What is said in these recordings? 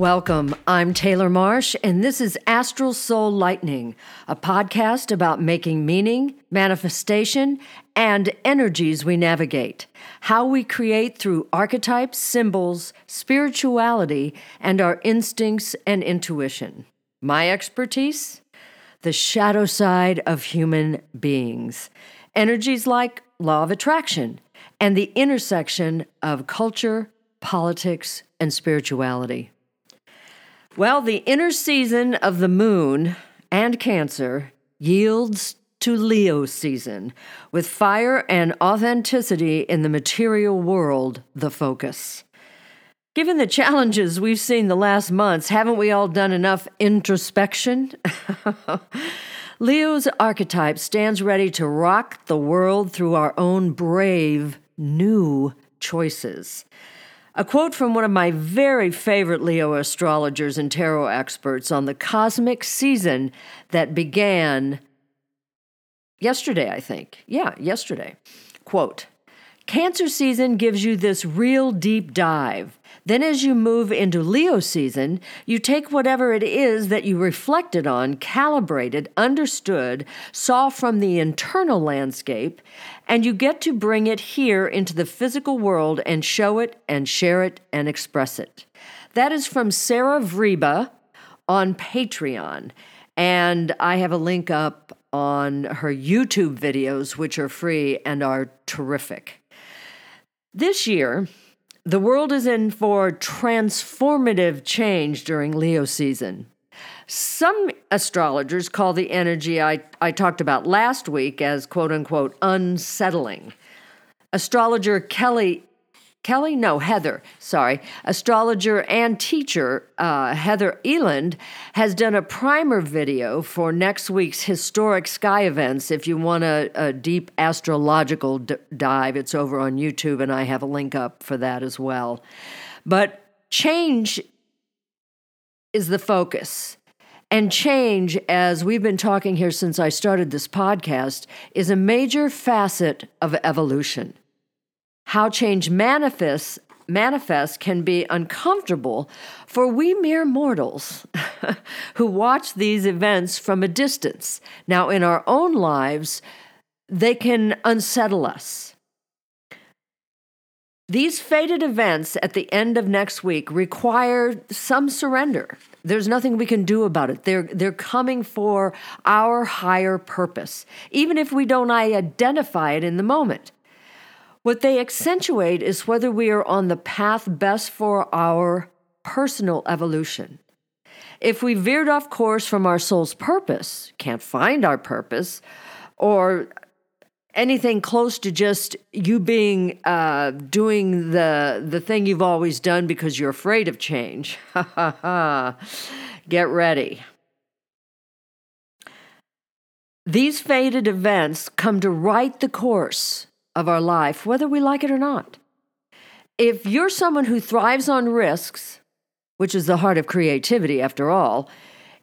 Welcome. I'm Taylor Marsh, and this is Astral Soul Lightning, a podcast about making meaning, manifestation, and energies we navigate, how we create through archetypes, symbols, spirituality, and our instincts and intuition. My expertise? The shadow side of human beings. Energies like law of attraction and the intersection of culture, politics, and spirituality. Well, the inner season of the moon and Cancer yields to Leo season, with fire and authenticity in the material world the focus. Given the challenges we've seen the last months, haven't we all done enough introspection? Leo's archetype stands ready to rock the world through our own brave, new choices. A quote from one of my very favorite Leo astrologers and tarot experts on the cosmic season that began yesterday, I think. Yeah, yesterday. Quote, Cancer season gives you this real deep dive. Then as you move into Leo season, you take whatever it is that you reflected on, calibrated, understood, saw from the internal landscape, and you get to bring it here into the physical world and show it and share it and express it. That is from Sarah Vrba on Patreon. And I have a link up on her YouTube videos, which are free and are terrific. This year, the world is in for transformative change during Leo season. Some astrologers call the energy I talked about last week as quote-unquote unsettling. Astrologer Astrologer and teacher Heather Eland has done a primer video for next week's historic sky events. If you want a deep astrological dive, it's over on YouTube, and I have a link up for that as well. But change is the focus. And change, as we've been talking here since I started this podcast, is a major facet of evolution. How change manifests can be uncomfortable for we mere mortals who watch these events from a distance. Now, in our own lives, they can unsettle us. These fated events at the end of next week require some surrender. There's nothing we can do about it. They're coming for our higher purpose, even if we don't identify it in the moment. What they accentuate is whether we are on the path best for our personal evolution. If we veered off course from our soul's purpose, can't find our purpose, or anything close to just you being doing the thing you've always done because you're afraid of change. Get ready. These fated events come to right the course of our life, whether we like it or not. If you're someone who thrives on risks, which is the heart of creativity after all,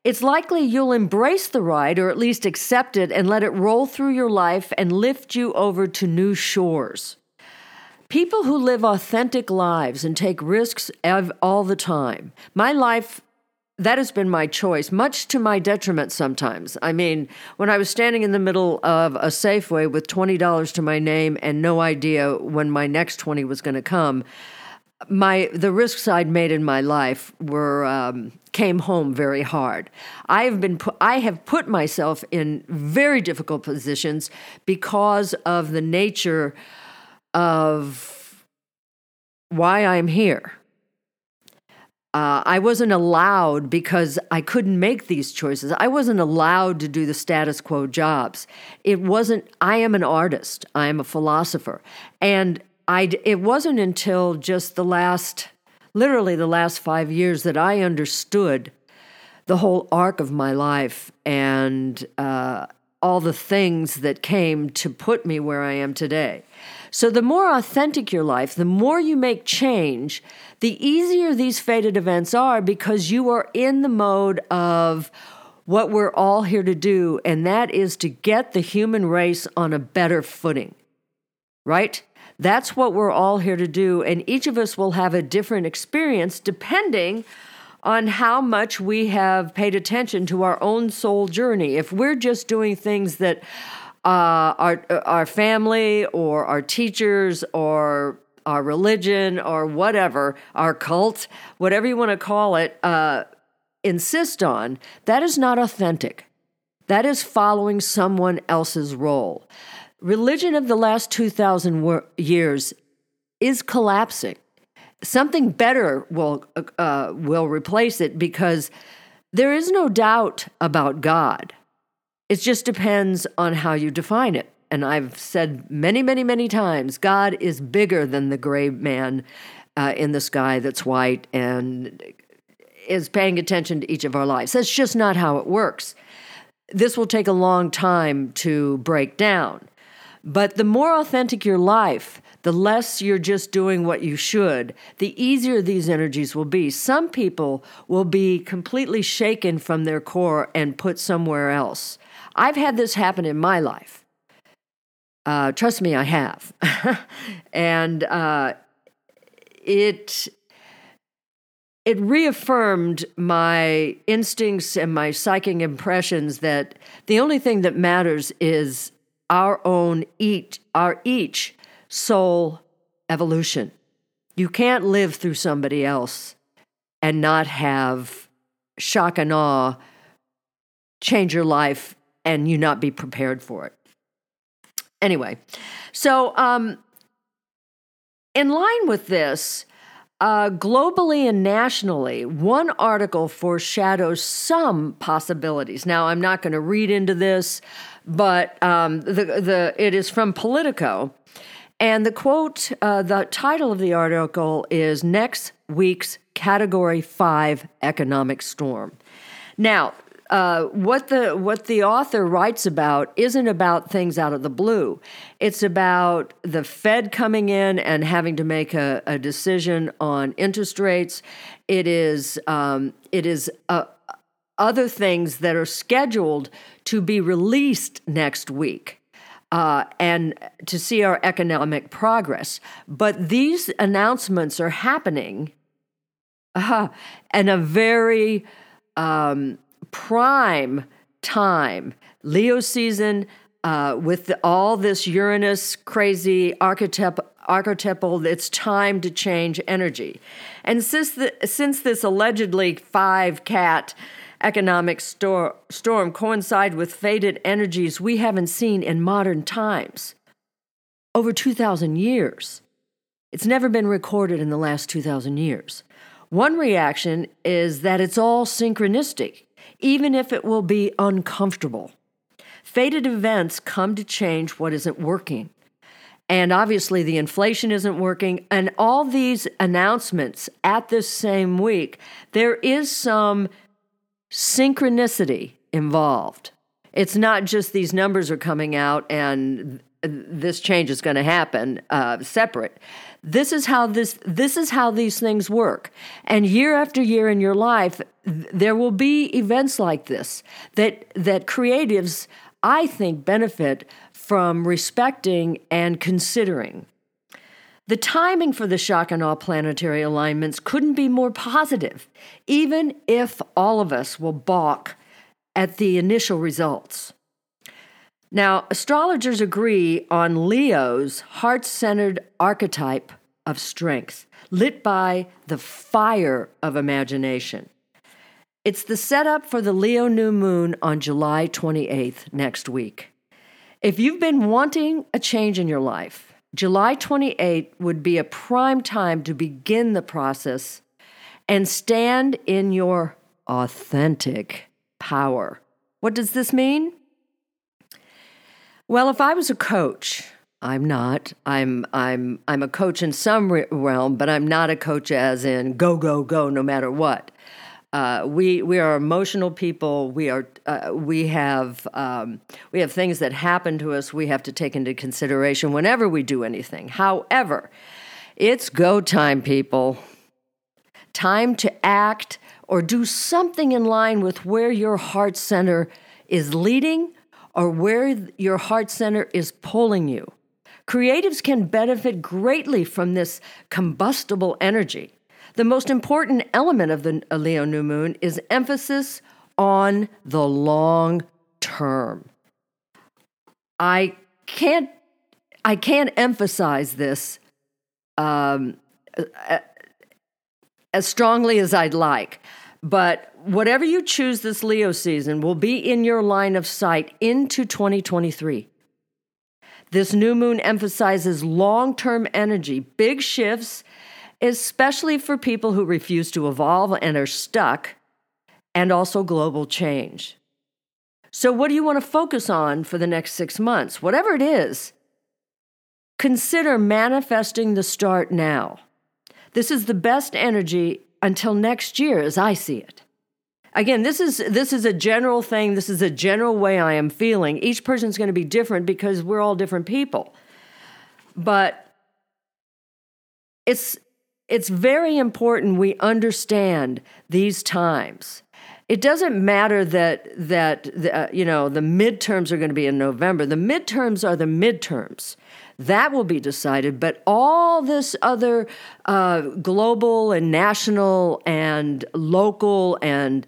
it's likely you'll embrace the ride or at least accept it and let it roll through your life and lift you over to new shores. People who live authentic lives and take risks all the time. My life, that has been my choice, much to my detriment sometimes. I mean, when I was standing in the middle of a Safeway with $20 to my name and no idea when my next 20 was going to come, the risks I'd made in my life were came home very hard. I have put myself in very difficult positions because of the nature of why I'm here. I wasn't allowed because I couldn't make these choices. I wasn't allowed to do the status quo jobs. I am an artist. I am a philosopher. And it wasn't until just the last 5 years that I understood the whole arc of my life and all the things that came to put me where I am today. So the more authentic your life, the more you make change, the easier these fated events are because you are in the mode of what we're all here to do, and that is to get the human race on a better footing, right? That's what we're all here to do, and each of us will have a different experience depending on how much we have paid attention to our own soul journey. If we're just doing things that our family or our teachers or our religion or whatever, our cult, whatever you want to call it, insist on, that is not authentic. That is following someone else's role. Religion of the last 2,000 years is collapsing. Something better will replace it, because there is no doubt about God. It just depends on how you define it. And I've said many, many, many times, God is bigger than the gray man in the sky that's white and is paying attention to each of our lives. That's just not how it works. This will take a long time to break down. But the more authentic your life, the less you're just doing what you should, the easier these energies will be. Some people will be completely shaken from their core and put somewhere else. I've had this happen in my life. Trust me, I have. And it reaffirmed my instincts and my psychic impressions that the only thing that matters is our each soul evolution. You can't live through somebody else and not have shock and awe change your life and you not be prepared for it. Anyway, so in line with this, globally and nationally, one article foreshadows some possibilities. Now, I'm not going to read into this, but it is from Politico. And the quote, the title of the article is "Next Week's Category 5 Economic Storm." Now, what the author writes about isn't about things out of the blue. It's about the Fed coming in and having to make a decision on interest rates. It is other things that are scheduled to be released next week. And to see our economic progress. But these announcements are happening in a very prime time. Leo season, with all this Uranus crazy archetypal, it's time to change energy. And since this allegedly 5-cat economic storm coincide with faded energies we haven't seen in modern times. Over 2,000 years. It's never been recorded in the last 2,000 years. One reaction is that it's all synchronistic, even if it will be uncomfortable. Faded events come to change what isn't working. And obviously the inflation isn't working. And all these announcements at this same week, there is some synchronicity involved. It's not just these numbers are coming out and this change is going to happen separate. This is how these things work. And year after year in your life, there will be events like this that creatives, I think, benefit from respecting and considering. The timing for the shock and awe planetary alignments couldn't be more positive, even if all of us will balk at the initial results. Now, astrologers agree on Leo's heart-centered archetype of strength, lit by the fire of imagination. It's the setup for the Leo new moon on July 28th next week. If you've been wanting a change in your life, July 28 would be a prime time to begin the process and stand in your authentic power. What does this mean? Well, if I was a coach, I'm not. I'm a coach in some realm, but I'm not a coach as in go, go, go, no matter what. We are emotional people. We have things that happen to us we have to take into consideration whenever we do anything. However, it's go time, people. Time to act or do something in line with where your heart center is leading or where your heart center is pulling you. Creatives can benefit greatly from this combustible energy. The most important element of the Leo new moon is emphasis on the long term. I can't emphasize this as strongly as I'd like, but whatever you choose this Leo season will be in your line of sight into 2023. This new moon emphasizes long-term energy, big shifts, especially for people who refuse to evolve and are stuck, and also global change. So what do you want to focus on for the next 6 months? Whatever it is, consider manifesting the start now. This is the best energy until next year, as I see it. Again, this is a general thing. This is a general way I am feeling. Each person's going to be different because we're all different people. But it's very important we understand these times. It doesn't matter that the midterms are going to be in November. The midterms are the midterms. That will be decided, but all this other global and national and local and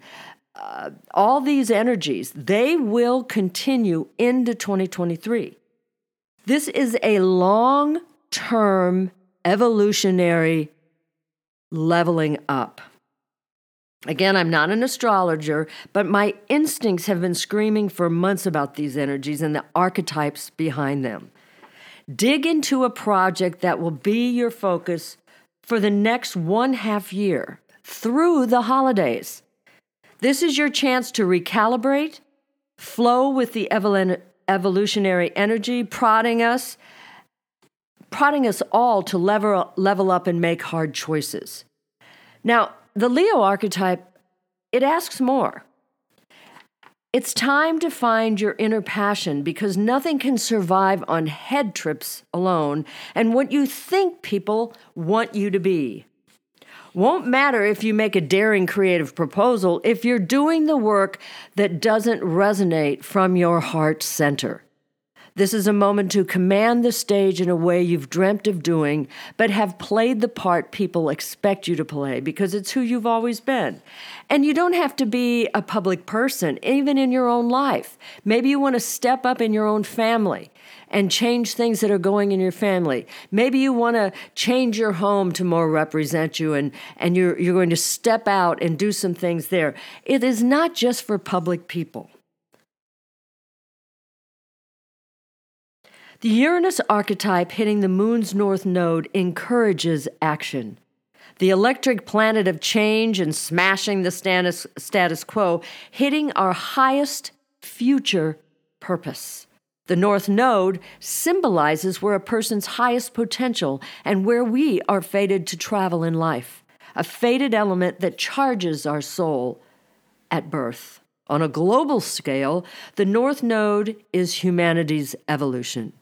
all these energies, they will continue into 2023. This is a long-term evolutionary leveling up. Again, I'm not an astrologer, but my instincts have been screaming for months about these energies and the archetypes behind them. Dig into a project that will be your focus for the next 1.5 years through the holidays. This is your chance to recalibrate, flow with the evolutionary energy, prodding us all to level up and make hard choices. Now, the Leo archetype, it asks more. It's time to find your inner passion because nothing can survive on head trips alone and what you think people want you to be. Won't matter if you make a daring creative proposal if you're doing the work that doesn't resonate from your heart center. This is a moment to command the stage in a way you've dreamt of doing, but have played the part people expect you to play because it's who you've always been. And you don't have to be a public person, even in your own life. Maybe you want to step up in your own family and change things that are going in your family. Maybe you want to change your home to more represent you, and you're going to step out and do some things there. It is not just for public people. The Uranus archetype hitting the moon's north node encourages action. The electric planet of change and smashing the status quo, hitting our highest future purpose. The north node symbolizes where a person's highest potential and where we are fated to travel in life, a fated element that charges our soul at birth. On a global scale, the north node is humanity's evolution.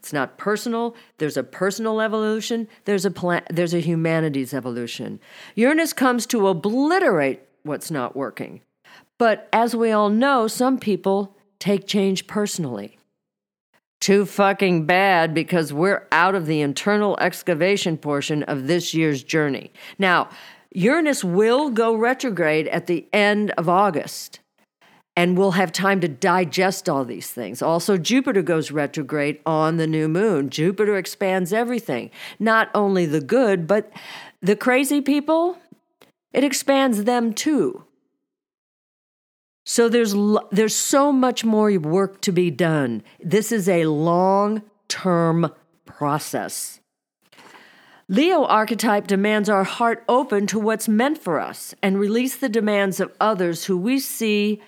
It's not personal. There's a personal evolution. There's a humanity's evolution. Uranus comes to obliterate what's not working. But as we all know, some people take change personally. Too fucking bad because we're out of the internal excavation portion of this year's journey. Now, Uranus will go retrograde at the end of August. And we'll have time to digest all these things. Also, Jupiter goes retrograde on the new moon. Jupiter expands everything, not only the good, but the crazy people, it expands them too. So there's so much more work to be done. This is a long-term process. Leo archetype demands our heart open to what's meant for us and release the demands of others who see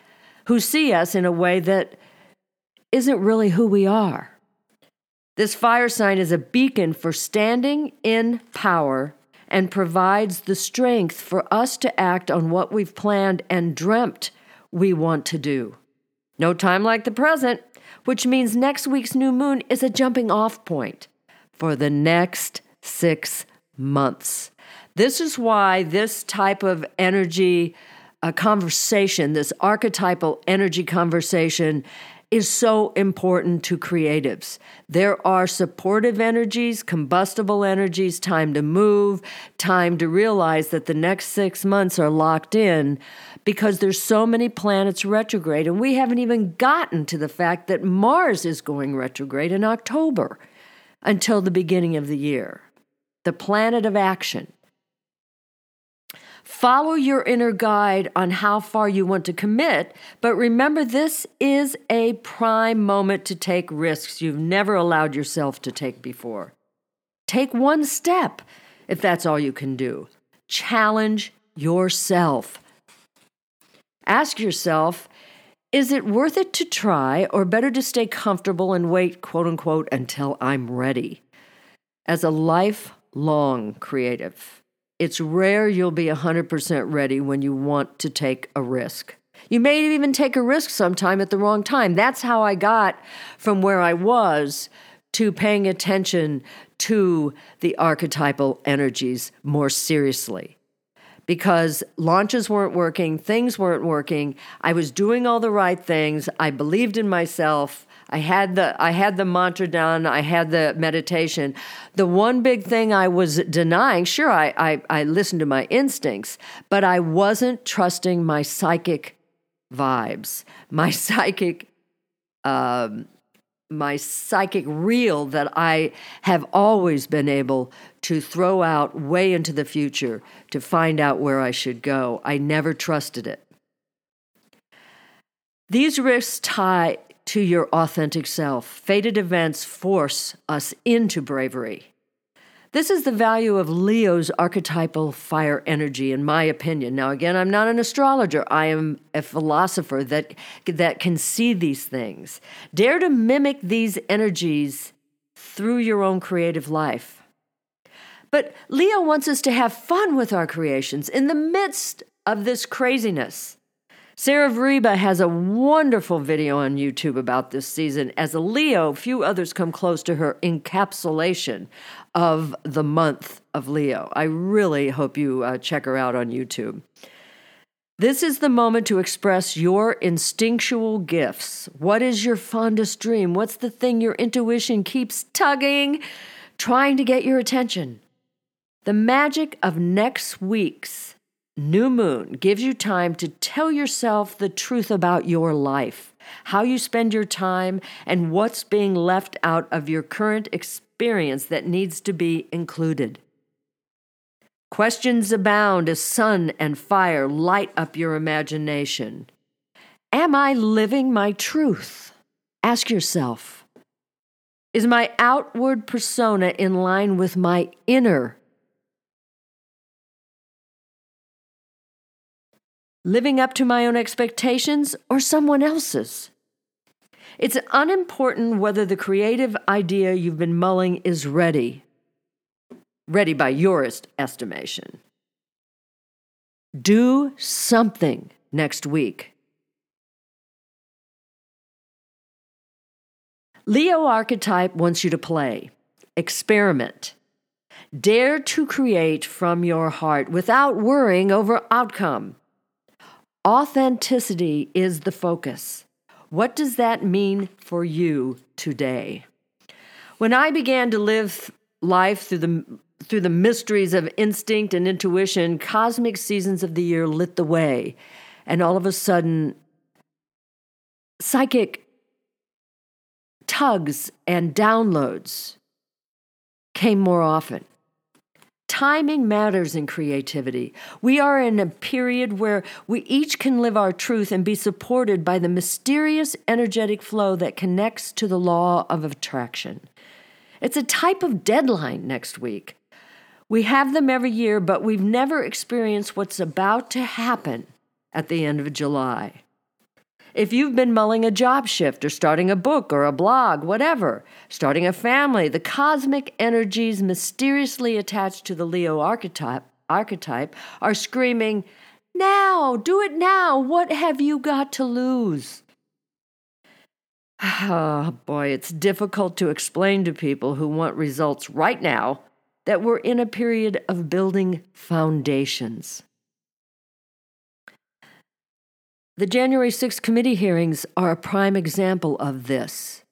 us in a way that isn't really who we are. This fire sign is a beacon for standing in power and provides the strength for us to act on what we've planned and dreamt we want to do. No time like the present, which means next week's new moon is a jumping off point for the next 6 months. This is why this type of energy, this archetypal energy conversation is so important to creatives. There are supportive energies, combustible energies, time to move, time to realize that the next 6 months are locked in because there's so many planets retrograde, and we haven't even gotten to the fact that Mars is going retrograde in October until the beginning of the year. The planet of action. Follow your inner guide on how far you want to commit, but remember this is a prime moment to take risks you've never allowed yourself to take before. Take one step if that's all you can do. Challenge yourself. Ask yourself, is it worth it to try or better to stay comfortable and wait, quote unquote, until I'm ready? As a lifelong creative, it's rare you'll be 100% ready when you want to take a risk. You may even take a risk sometime at the wrong time. That's how I got from where I was to paying attention to the archetypal energies more seriously. Because launches weren't working, things weren't working, I was doing all the right things, I believed in myself, I had the mantra done, I had the meditation. The one big thing I was denying, sure, I listened to my instincts, but I wasn't trusting my psychic vibes, my psychic reel that I have always been able to throw out way into the future to find out where I should go. I never trusted it. These risks tie to your authentic self. Fated events force us into bravery. This is the value of Leo's archetypal fire energy, in my opinion. Now, again, I'm not an astrologer. I am a philosopher that can see these things. Dare to mimic these energies through your own creative life. But Leo wants us to have fun with our creations in the midst of this craziness. Sarah Vrba has a wonderful video on YouTube about this season. As a Leo, few others come close to her encapsulation of the month of Leo. I really hope you check her out on YouTube. This is the moment to express your instinctual gifts. What is your fondest dream? What's the thing your intuition keeps tugging, trying to get your attention? The magic of next week's new moon gives you time to tell yourself the truth about your life, how you spend your time, and what's being left out of your current experience that needs to be included. Questions abound as sun and fire light up your imagination. Am I living my truth? Ask yourself. Is my outward persona in line with my inner living up to my own expectations or someone else's? It's unimportant whether the creative idea you've been mulling is ready by your estimation. Do something next week. Leo archetype wants you to play, experiment, dare to create from your heart without worrying over outcome. Authenticity is the focus. What does that mean for you today? When I began to live life through the mysteries of instinct and intuition, cosmic seasons of the year lit the way, and all of a sudden, psychic tugs and downloads came more often. Timing matters in creativity. We are in a period where we each can live our truth and be supported by the mysterious energetic flow that connects to the law of attraction. It's a type of deadline next week. We have them every year, but we've never experienced what's about to happen at the end of July. If you've been mulling a job shift or starting a book or a blog, whatever, starting a family, the cosmic energies mysteriously attached to the Leo archetype are screaming, now, do it now, what have you got to lose? Oh boy, it's difficult to explain to people who want results right now that we're in a period of building foundations. The January 6th committee hearings are a prime example of this.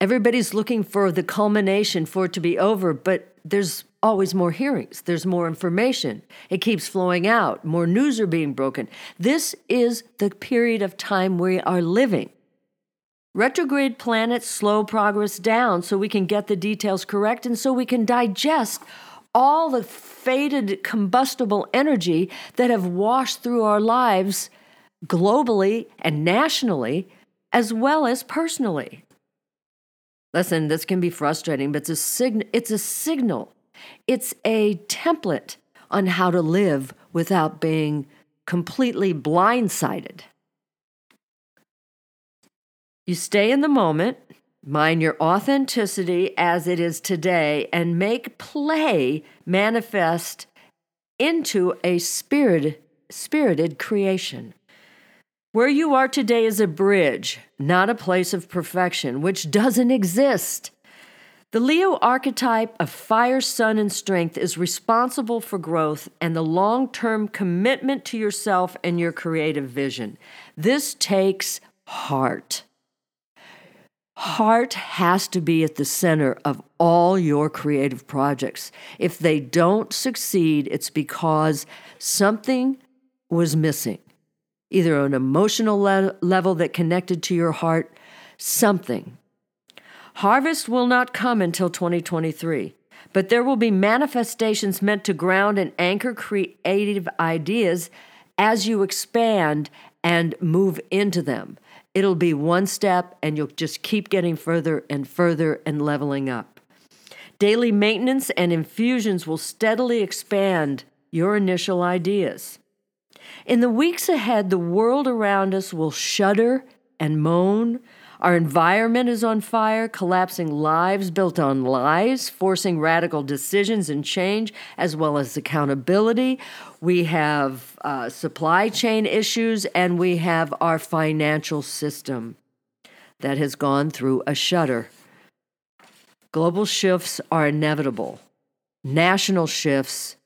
Everybody's looking for the culmination for it to be over, but there's always more hearings. There's more information. It keeps flowing out. More news are being broken. This is the period of time we are living. Retrograde planets slow progress down so we can get the details correct and so we can digest all the faded combustible energy that have washed through our lives globally and nationally as well as personally. Listen, this can be frustrating, but it's a signal. It's a template on how to live without being completely blindsided. You stay in the moment, mind your authenticity as it is today, and make play manifest into a spirited creation. Where you are today is a bridge, not a place of perfection, which doesn't exist. The Leo archetype of fire, sun, and strength is responsible for growth and the long-term commitment to yourself and your creative vision. This takes heart. Heart has to be at the center of all your creative projects. If they don't succeed, it's because something was missing. Either an emotional level that connected to your heart, something. Harvest will not come until 2023, but there will be manifestations meant to ground and anchor creative ideas as you expand and move into them. It'll be one step, and you'll just keep getting further and leveling up. Daily maintenance and infusions will steadily expand your initial ideas. In the weeks ahead, the world around us will shudder and moan. Our environment is on fire, collapsing lives built on lies, forcing radical decisions and change, as well as accountability. We have supply chain issues, and we have our financial system that has gone through a shudder. Global shifts are inevitable. National shifts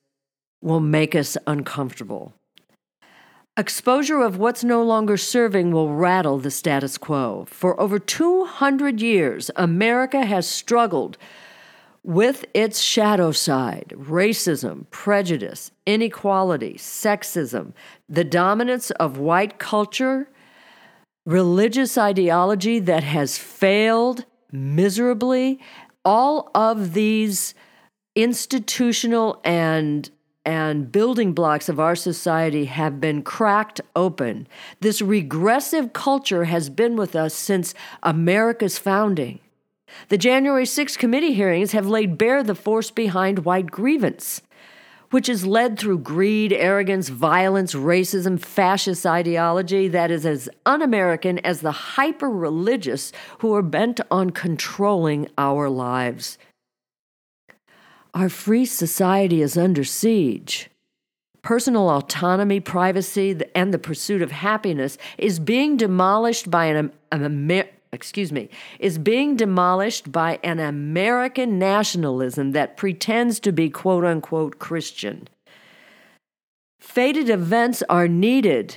will make us uncomfortable. Exposure of what's no longer serving will rattle the status quo. For over 200 years, America has struggled with its shadow side: racism, prejudice, inequality, sexism, the dominance of white culture, religious ideology that has failed miserably. All of these institutional and building blocks of our society have been cracked open. This regressive culture has been with us since America's founding. The January 6th committee hearings have laid bare the force behind white grievance, which is led through greed, arrogance, violence, racism, fascist ideology that is as un-American as the hyper-religious who are bent on controlling our lives. Our free society is under siege. Personal autonomy, privacy, and the pursuit of happiness is being demolished by an American nationalism that pretends to be quote-unquote Christian. Fated events are needed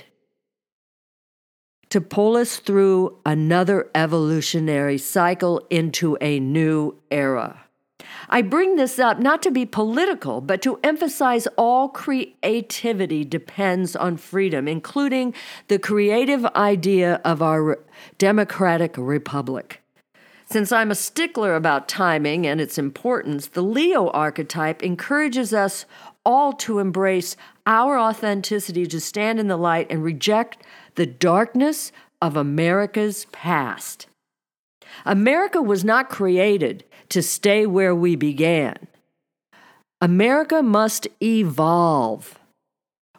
to pull us through another evolutionary cycle into a new era. I bring this up not to be political, but to emphasize all creativity depends on freedom, including the creative idea of our democratic republic. Since I'm a stickler about timing and its importance, the Leo archetype encourages us all to embrace our authenticity, to stand in the light and reject the darkness of America's past. America was not created to stay where we began. America must evolve.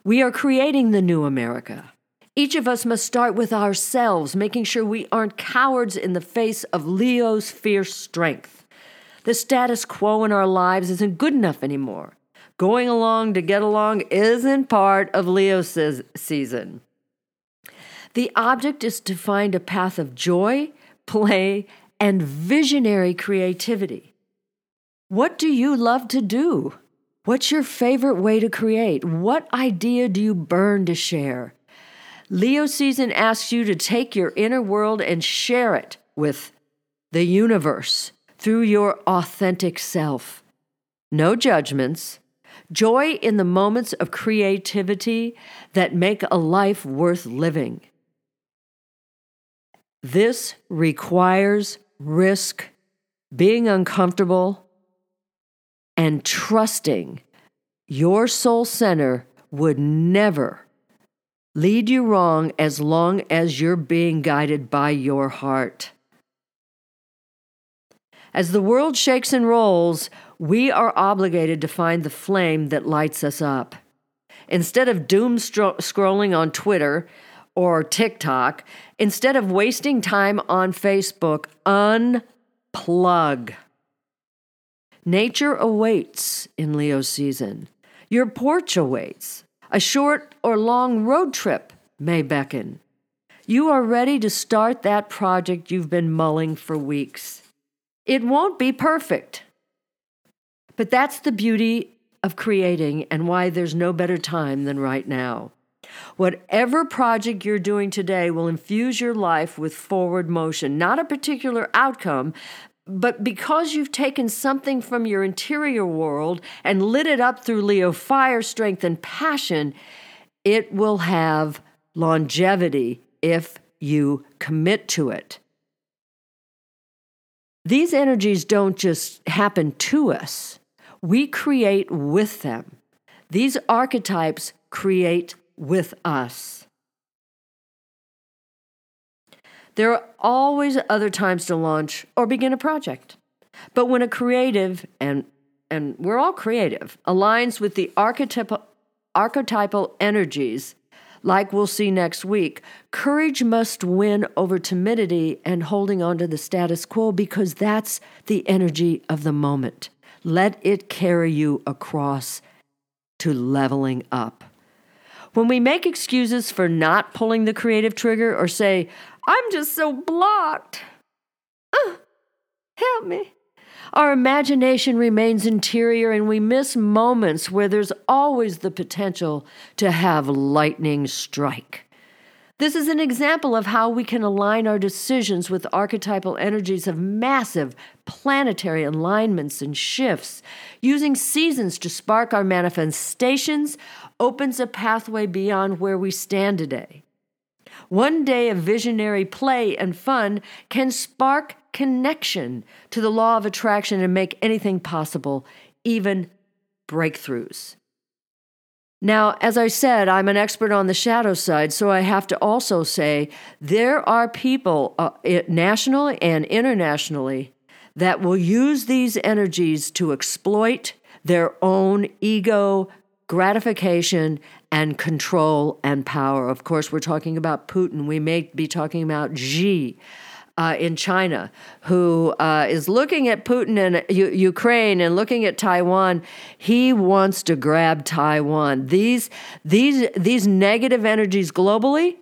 We are creating the new America. Each of us must start with ourselves, making sure we aren't cowards in the face of Leo's fierce strength. The status quo in our lives isn't good enough anymore. Going along to get along isn't part of Leo's season. The object is to find a path of joy, play, and visionary creativity. What do you love to do? What's your favorite way to create? What idea do you burn to share? Leo season asks you to take your inner world and share it with the universe through your authentic self. No judgments. Joy in the moments of creativity that make a life worth living. This requires risk, being uncomfortable, and trusting your soul center would never lead you wrong as long as you're being guided by your heart. As the world shakes and rolls, we are obligated to find the flame that lights us up. Instead of doom scrolling on Twitter or TikTok, instead of wasting time on Facebook, unplug. Nature awaits in Leo season. Your porch awaits. A short or long road trip may beckon. You are ready to start that project you've been mulling for weeks. It won't be perfect. But that's the beauty of creating and why there's no better time than right now. Whatever project you're doing today will infuse your life with forward motion, not a particular outcome, but because you've taken something from your interior world and lit it up through Leo fire, strength, and passion, it will have longevity if you commit to it. These energies don't just happen to us. We create with them. These archetypes create with us. There are always other times to launch or begin a project. But when a creative, and we're all creative, aligns with the archetypal energies, like we'll see next week, courage must win over timidity and holding on to the status quo, because that's the energy of the moment. Let it carry you across to leveling up. When we make excuses for not pulling the creative trigger or say, I'm just so blocked, help me, our imagination remains interior and we miss moments where there's always the potential to have lightning strike. This is an example of how we can align our decisions with archetypal energies of massive planetary alignments and shifts. Using seasons to spark our manifestations opens a pathway beyond where we stand today. One day of visionary play and fun can spark connection to the law of attraction and make anything possible, even breakthroughs. Now, as I said, I'm an expert on the shadow side, so I have to also say there are people nationally and internationally that will use these energies to exploit their own ego, gratification, and control and power. Of course, we're talking about Putin. We may be talking about Xi in China, who is looking at Putin and Ukraine and looking at Taiwan. He wants to grab Taiwan. These negative energies globally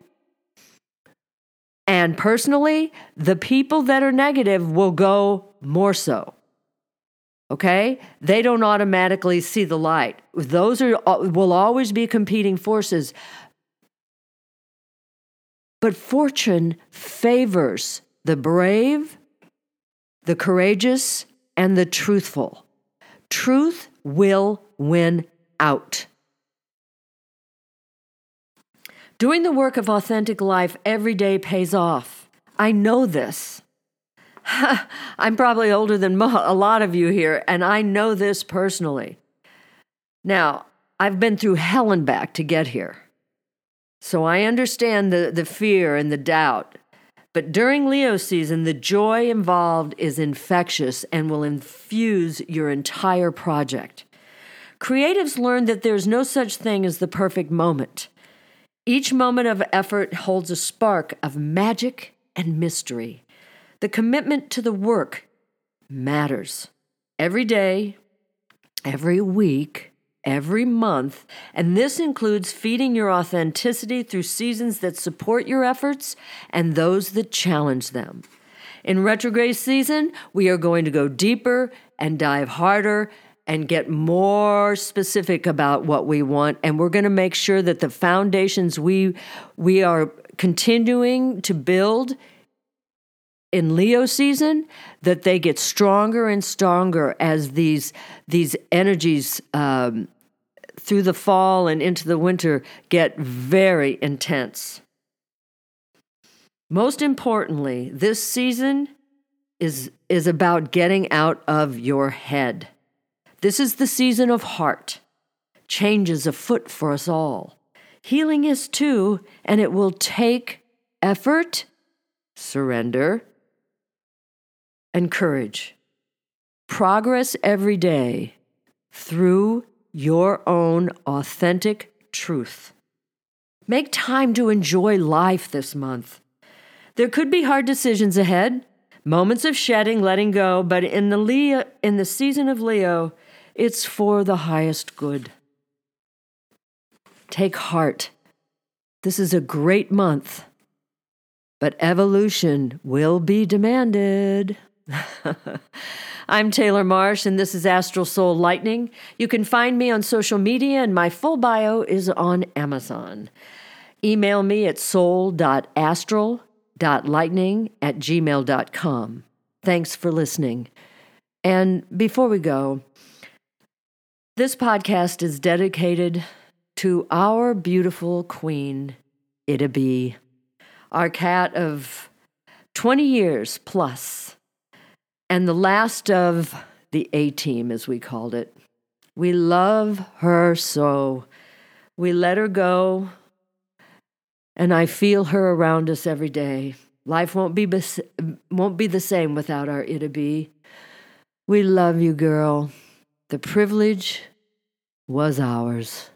and personally, the people that are negative will go more so. Okay? They don't automatically see the light. Those will always be competing forces. But fortune favors the brave, the courageous, and the truthful. Truth will win out. Doing the work of authentic life every day pays off. I know this. I'm probably older than a lot of you here, and I know this personally. Now, I've been through hell and back to get here. So I understand the fear and the doubt. But during Leo season, the joy involved is infectious and will infuse your entire project. Creatives learn that there's no such thing as the perfect moment. Each moment of effort holds a spark of magic and mystery. The commitment to the work matters. Every day, every week, every month, and this includes feeding your authenticity through seasons that support your efforts and those that challenge them. In retrograde season, we are going to go deeper and dive harder and get more specific about what we want. And we're going to make sure that the foundations we are continuing to build in Leo season, that they get stronger and stronger as these energies through the fall and into the winter get very intense. Most importantly, this season is about getting out of your head. This is the season of heart. Change is afoot for us all. Healing is too, and it will take effort, surrender, and courage. Progress every day through your own authentic truth. Make time to enjoy life this month. There could be hard decisions ahead, moments of shedding, letting go, but in the season of Leo, it's for the highest good. Take heart. This is a great month, but evolution will be demanded. I'm Taylor Marsh, and this is Astral Soul Lightning. You can find me on social media, and my full bio is on Amazon. Email me at soul.astral.lightning@gmail.com. Thanks for listening. And before we go, this podcast is dedicated to our beautiful queen, Itty Bee, our cat of 20 years plus, and the last of the A-team, as we called it. We love her so. We let her go, and I feel her around us every day. Life won't be the same without our Itty Bee. We love you, girl. The privilege was ours.